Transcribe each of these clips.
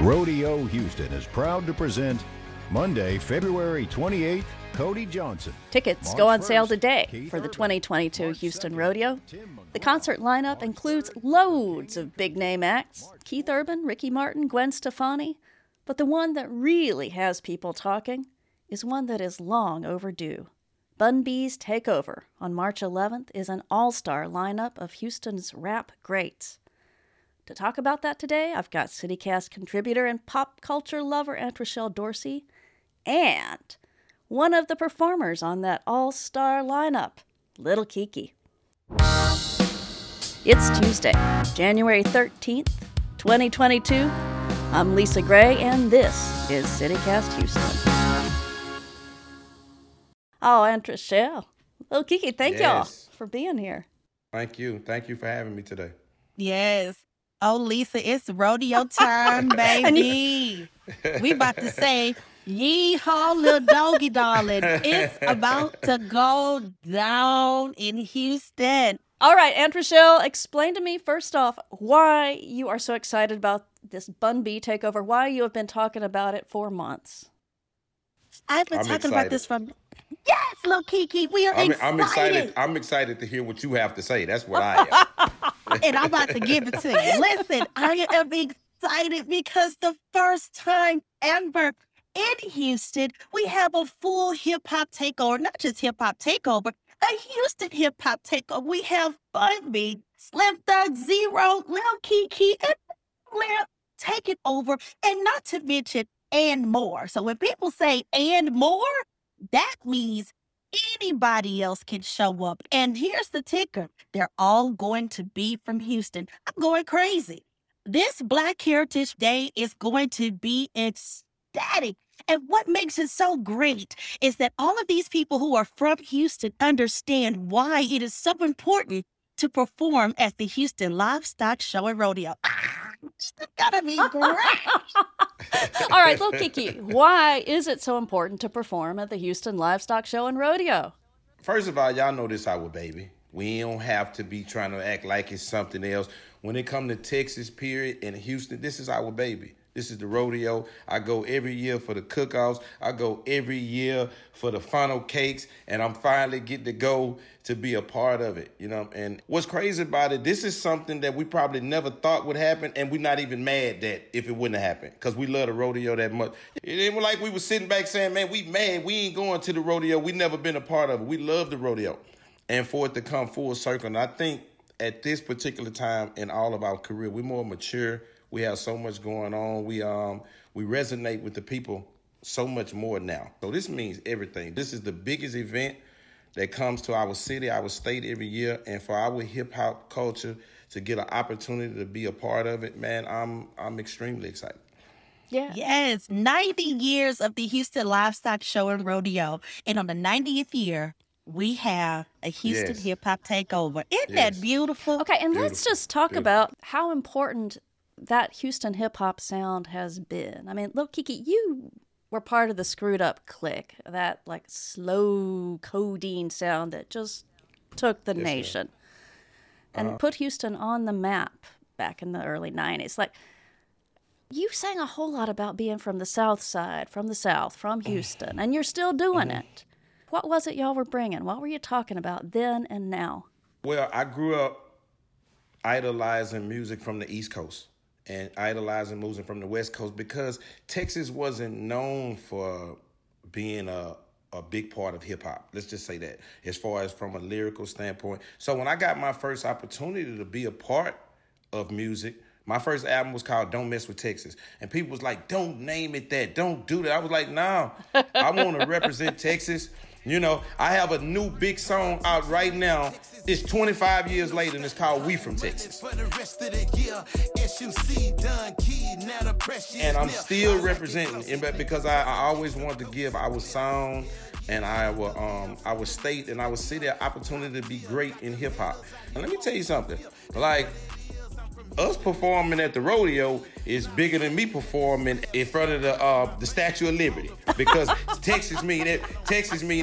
Rodeo Houston is proud to present Monday, February 28th, Cody Johnson. Tickets March go on sale today Keith for the 2022 Urban. Houston Rodeo. The concert lineup includes loads of big-name acts, Keith Urban, Ricky Martin, Gwen Stefani. But the one that really has people talking is one that is long overdue. Bun B's Takeover on March 11th is an all-star lineup of Houston's rap greats. To talk about that today, I've got CityCast contributor and pop culture lover Antranchelle Dorsey and one of the performers on that all-star lineup, Lil' Keke. It's Tuesday, January 13th, 2022. I'm Lisa Gray, and this is CityCast Houston. Oh, Antranchelle, Lil' Keke, thank y'all for being here. Thank you. Thank you for having me today. Yes. Oh, Lisa, it's rodeo time, baby. We about to say, yee-haw, little doggy darling. It's about to go down in Houston. All right, Antranchelle, explain to me, first off, why you are so excited about this Bun B takeover, why you have been talking about it for months. Yes, Lil' Keke, we are excited. I'm excited to hear what you have to say. That's what I am. And I'm about to give it to you. Listen, I am excited because the first time ever in Houston, we have a full hip-hop takeover, not just hip-hop takeover, a Houston hip-hop takeover. We have Bun B, Slim Thug, Z-Ro, Lil' Keke, and Lil' taking over, and not to mention, and more. So when people say, and more, that means anybody else can show up. And here's the ticker. They're all going to be from Houston. I'm going crazy. This Black Heritage Day is going to be ecstatic. And what makes it so great is that all of these people who are from Houston understand why it is so important to perform at the Houston Livestock Show and Rodeo. It's gotta be great. All right, Lil' Keke, why is it so important to perform at the Houston Livestock Show and Rodeo? First of all, y'all know this our baby. We don't have to be trying to act like it's something else. When it comes to Texas, period, and Houston, this is our baby. This is the rodeo. I go every year for the cook-offs. I go every year for the funnel cakes, and I'm finally getting to go to be a part of it, you know? And what's crazy about it, this is something that we probably never thought would happen, and we're not even mad that if it wouldn't happen, because we love the rodeo that much. It ain't like we were sitting back saying, man, we mad. We ain't going to the rodeo. We never been a part of it. We love the rodeo. And for it to come full circle, and I think at this particular time in all of our career, we're more mature. We have so much going on. We resonate with the people so much more now. So this means everything. This is the biggest event that comes to our city, our state every year. And for our hip hop culture to get an opportunity to be a part of it, man, I'm extremely excited. Yeah. Yes, 90 years of the Houston Livestock Show and Rodeo. And on the 90th year, we have a Houston hip hop takeover. Isn't that beautiful? Okay, and let's just talk about how important that Houston hip-hop sound has been. I mean, Lil' Keke, you were part of the screwed-up clique, that, like, slow codeine sound that just took the nation and put Houston on the map back in the early 90s. Like, you sang a whole lot about being from the South Side, from the South, from Houston, and you're still doing it. What was it y'all were bringing? What were you talking about then and now? Well, I grew up idolizing music from the East Coast and idolizing music from the West Coast because Texas wasn't known for being a big part of hip-hop. Let's just say that, as far as from a lyrical standpoint. So when I got my first opportunity to be a part of music, my first album was called Don't Mess With Texas. And people was like, don't name it that. Don't do that. I was like, no, I want to represent Texas. You know, I have a new big song out right now. It's 25 years later, and it's called We From Texas. And I'm still representing it because I always wanted to give our sound and our state and our city an opportunity to be great in hip-hop. And let me tell you something. Like, us performing at the rodeo is bigger than me performing in front of the Statue of Liberty, because Texas mean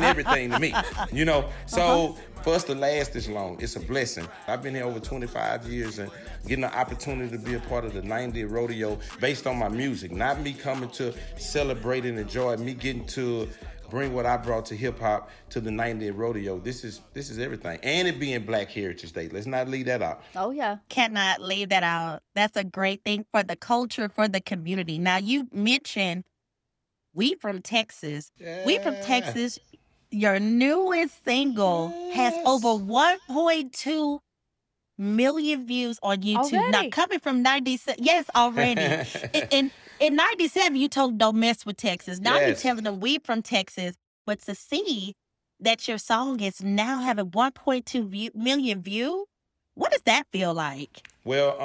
everything to me, you know. So for us to last this long, it's a blessing. I've been here over 25 years and getting the opportunity to be a part of the 90th rodeo based on my music, not me coming to celebrate and enjoy, me getting to bring what I brought to hip-hop to the 90th rodeo. This is everything. And it being Black Heritage Day. Let's not leave that out. Oh, yeah. Cannot leave that out. That's a great thing for the culture, for the community. Now, you mentioned We From Texas. Yeah. We From Texas, your newest single has over 1.2 million views on YouTube. Already? Now, coming from 97. Yes, already. In 97, you told don't mess with Texas. Now you're telling them We From Texas. But to see that your song is now having 1.2 million views, what does that feel like? Well,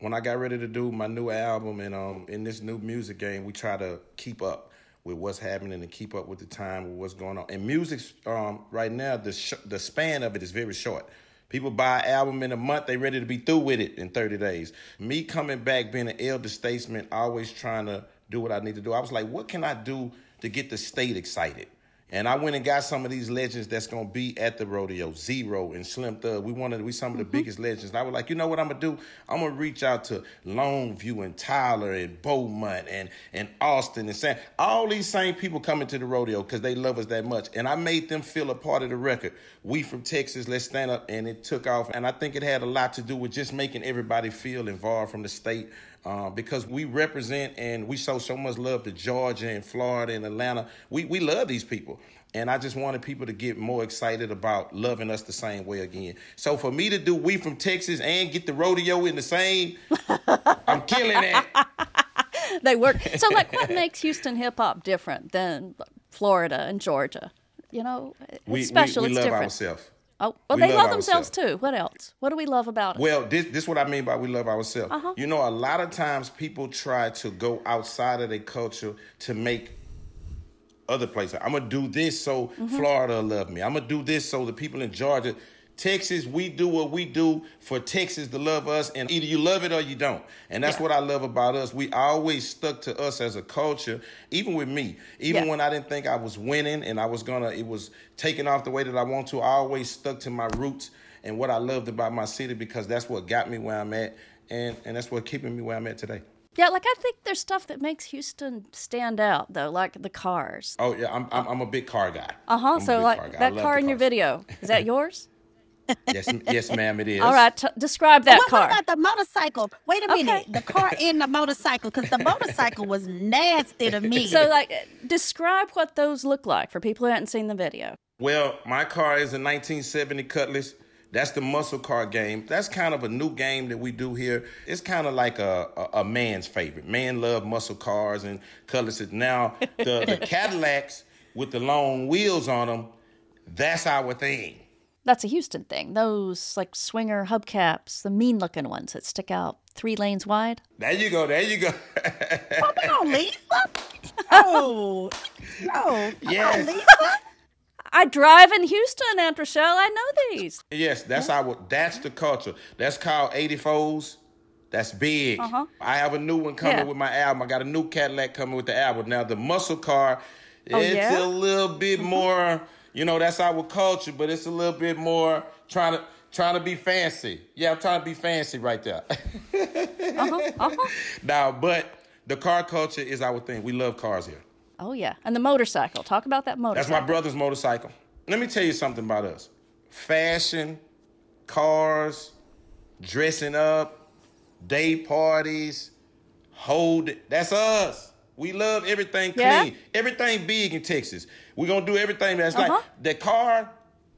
when I got ready to do my new album and in this new music game, we try to keep up with what's happening and keep up with the time, with what's going on. And music right now, the span of it is very short. People buy an album in a month, they ready to be through with it in 30 days. Me coming back, being an elder statesman, always trying to do what I need to do. I was like, what can I do to get the state excited? And I went and got some of these legends that's going to be at the rodeo, Z-Ro and Slim Thug. We some of the biggest legends. And I was like, you know what I'm going to do? I'm going to reach out to Longview and Tyler and Beaumont and Austin and San. All these same people coming to the rodeo because they love us that much. And I made them feel a part of the record. We From Texas, let's stand up. And it took off. And I think it had a lot to do with just making everybody feel involved from the state. Because we represent and we show so much love to Georgia and Florida and Atlanta. We love these people. And I just wanted people to get more excited about loving us the same way again. So for me to do We From Texas and get the rodeo in the same, I'm killing that. They work. So like, what makes Houston hip hop different than Florida and Georgia? You know, it's special. We love different. Ourselves. Oh, well, they love themselves too. What else? What do we love about it? Well, this is what I mean by we love ourselves. Uh-huh. You know, a lot of times people try to go outside of their culture to make other places. I'm going to do this so Florida love me. I'm going to do this so the people in Georgia, Texas, we do what we do for Texas to love us. And either you love it or you don't. And that's what I love about us. We always stuck to us as a culture, even with me. Even when I didn't think I was winning and it was taking off the way that I want to, I always stuck to my roots and what I loved about my city, because that's what got me where I'm at. And that's what keeping me where I'm at today. Yeah, like I think there's stuff that makes Houston stand out, though, like the cars. Oh, yeah, I'm a big car guy. Uh-huh, so like that car in your video, is that yours? Yes, ma'am, it is. All right, describe that car. What about the motorcycle? Wait a minute, the car and the motorcycle, because the motorcycle was nasty to me. So, like, describe what those look like for people who haven't seen the video. Well, my car is a 1970 Cutlass. That's the muscle car game. That's kind of a new game that we do here. It's kind of like a man's favorite. Men love muscle cars and Cutlasses. Now, the Cadillacs with the long wheels on them, that's our thing. That's a Houston thing. Those like swinger hubcaps, the mean-looking ones that stick out 3 lanes wide. There you go. Come on, Lisa. Oh, yes. Come on, Lisa. I drive in Houston, Antranchelle. I know these. Yes, that's the culture. That's called 84s. That's big. Uh-huh. I have a new one coming with my album. I got a new Cadillac coming with the album. Now, the muscle car, it's a little bit more... You know, that's our culture, but it's a little bit more trying to be fancy. Yeah, I'm trying to be fancy right there. Now, but the car culture is our thing. We love cars here. Oh, yeah. And the motorcycle. Talk about that motorcycle. That's my brother's motorcycle. Let me tell you something about us. Fashion, cars, dressing up, day parties, that's us. We love everything clean, everything big in Texas. We're going to do everything that's like the car,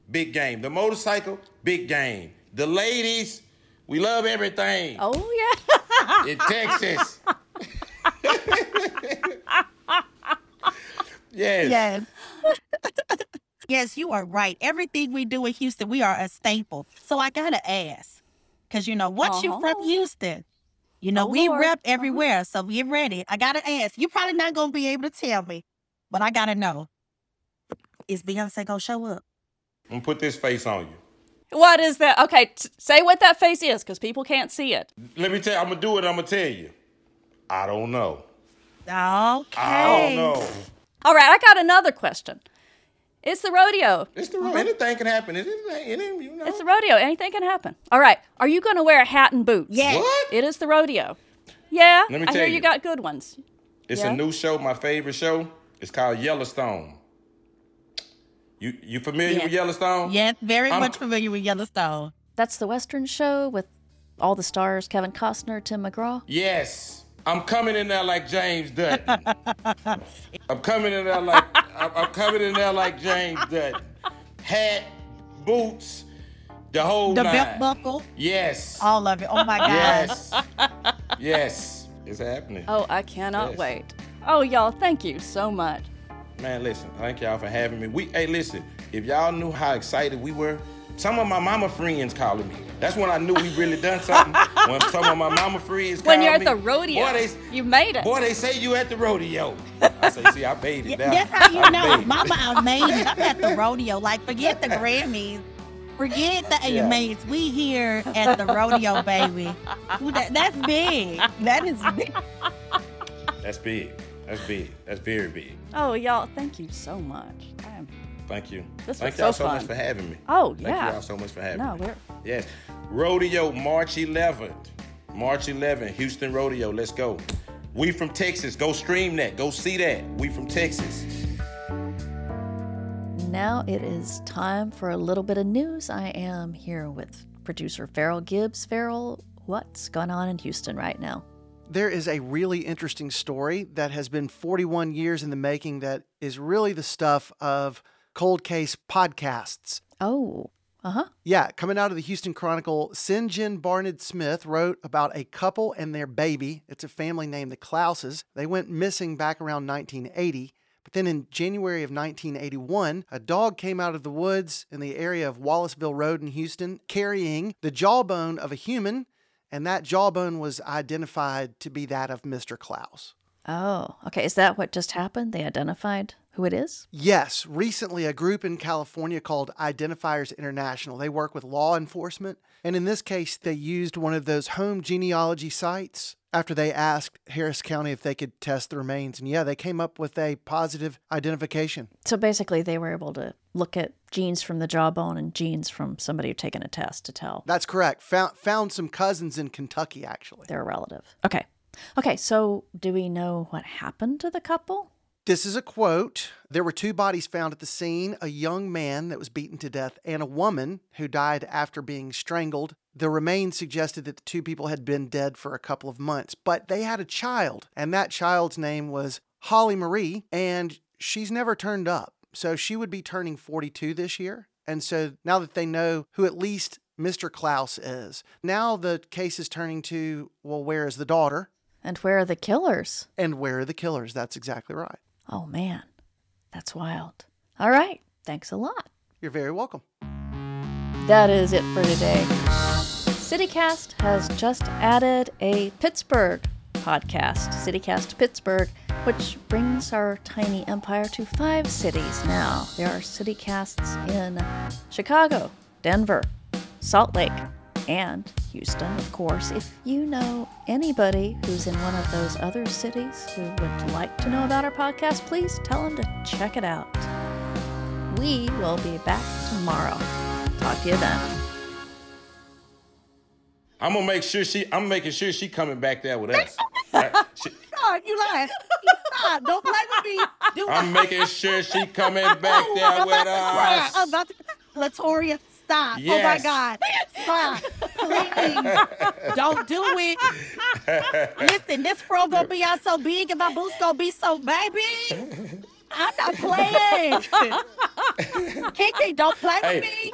big game. The motorcycle, big game. The ladies, we love everything. Oh, yeah. In Texas. Yes. Yes, you are right. Everything we do in Houston, we are a staple. So I got to ask, because, you know, once you from Houston... You know, we rep everywhere, so get ready. I got to ask. You're probably not going to be able to tell me, but I got to know. Is Beyonce going to show up? I'm going to put this face on you. What is that? Okay, say what that face is, because people can't see it. Let me tell you, I'm going to do it, I'm going to tell you. I don't know. Okay. I don't know. All right, I got another question. It's the rodeo. It's the rodeo. Mm-hmm. Anything can happen. Anything, you know. It's the rodeo. Anything can happen. All right. Are you going to wear a hat and boots? Yes. What? It is the rodeo. Yeah. Let me tell you. I hear you got good ones. It's a new show, my favorite show. It's called Yellowstone. You familiar with Yellowstone? Yes, very much familiar with Yellowstone. That's the Western show with all the stars, Kevin Costner, Tim McGraw? Yes. I'm coming in there like James Dutton. I'm coming in there like James Dutton. Hat, boots, the whole nine. The belt buckle. Yes. All of it. Oh my God. Yes. Yes. It's happening. Oh, I cannot wait. Oh, y'all, thank you so much. Man, listen, thank y'all for having me. Hey, listen, if y'all knew how excited we were, some of my mama friends calling me. That's when I knew we really done something. When some of my mama friends called me. When you're at the rodeo, boy, you made it. Boy, they say you at the rodeo. I say, see, I made it. That's how you know, mama, I made it. I'm at the rodeo. Like, forget the Grammys. Forget the AMAs. We here at the rodeo, baby. That's big. That is big. That's big. That's big. That's very big. Oh, y'all, thank you so much. Thank you. Thank y'all so much for having me. Oh, yeah. Thank y'all so much for having me. Yes. Rodeo, March 11th. March 11th, Houston Rodeo. Let's go. We From Texas. Go stream that. Go see that. We From Texas. Now it is time for a little bit of news. I am here with producer Farrell Gibbs. Farrell, what's going on in Houston right now? There is a really interesting story that has been 41 years in the making that is really the stuff of cold case podcasts. Oh, uh-huh. Yeah, coming out of the Houston Chronicle, Sinjin Barnard-Smith wrote about a couple and their baby. It's a family named the Clauses. They went missing back around 1980. But then in January of 1981, a dog came out of the woods in the area of Wallaceville Road in Houston, carrying the jawbone of a human, and that jawbone was identified to be that of Mr. Claus. Oh, okay. Is that what just happened? They identified who it is? Yes. Recently, a group in California called Identifiers International. They work with law enforcement. And in this case, they used one of those home genealogy sites after they asked Harris County if they could test the remains. And yeah, they came up with a positive identification. So basically, they were able to look at genes from the jawbone and genes from somebody who'd taken a test to tell. That's correct. Found some cousins in Kentucky, actually. They're a relative. Okay. Okay, so do we know what happened to the couple? This is a quote. There were two bodies found at the scene, a young man that was beaten to death and a woman who died after being strangled. The remains suggested that the two people had been dead for a couple of months, but they had a child, and that child's name was Holly Marie, and she's never turned up. So she would be turning 42 this year. And so now that they know who at least Mr. Claus is, now the case is turning to, well, where is the daughter? And where are the killers? And where are the killers? That's exactly right. Oh, man. That's wild. All right. Thanks a lot. You're very welcome. That is it for today. CityCast has just added a Pittsburgh podcast, CityCast Pittsburgh, which brings our tiny empire to 5 cities now. There are CityCasts in Chicago, Denver, Salt Lake, and Houston, of course. If you know anybody who's in one of those other cities who would like to know about our podcast, please tell them to check it out. We will be back tomorrow. Talk to you then. I'm making sure she coming back there with us. Right? God, you lying. God, don't play with me. I'm making sure she coming back there with us. I'm about to Latoria. Stop. Yes. Oh, my God. Stop. Please. Don't do it. Listen, this fro going to be out so big and my boots going to be so baby. I'm not playing. Keke, don't play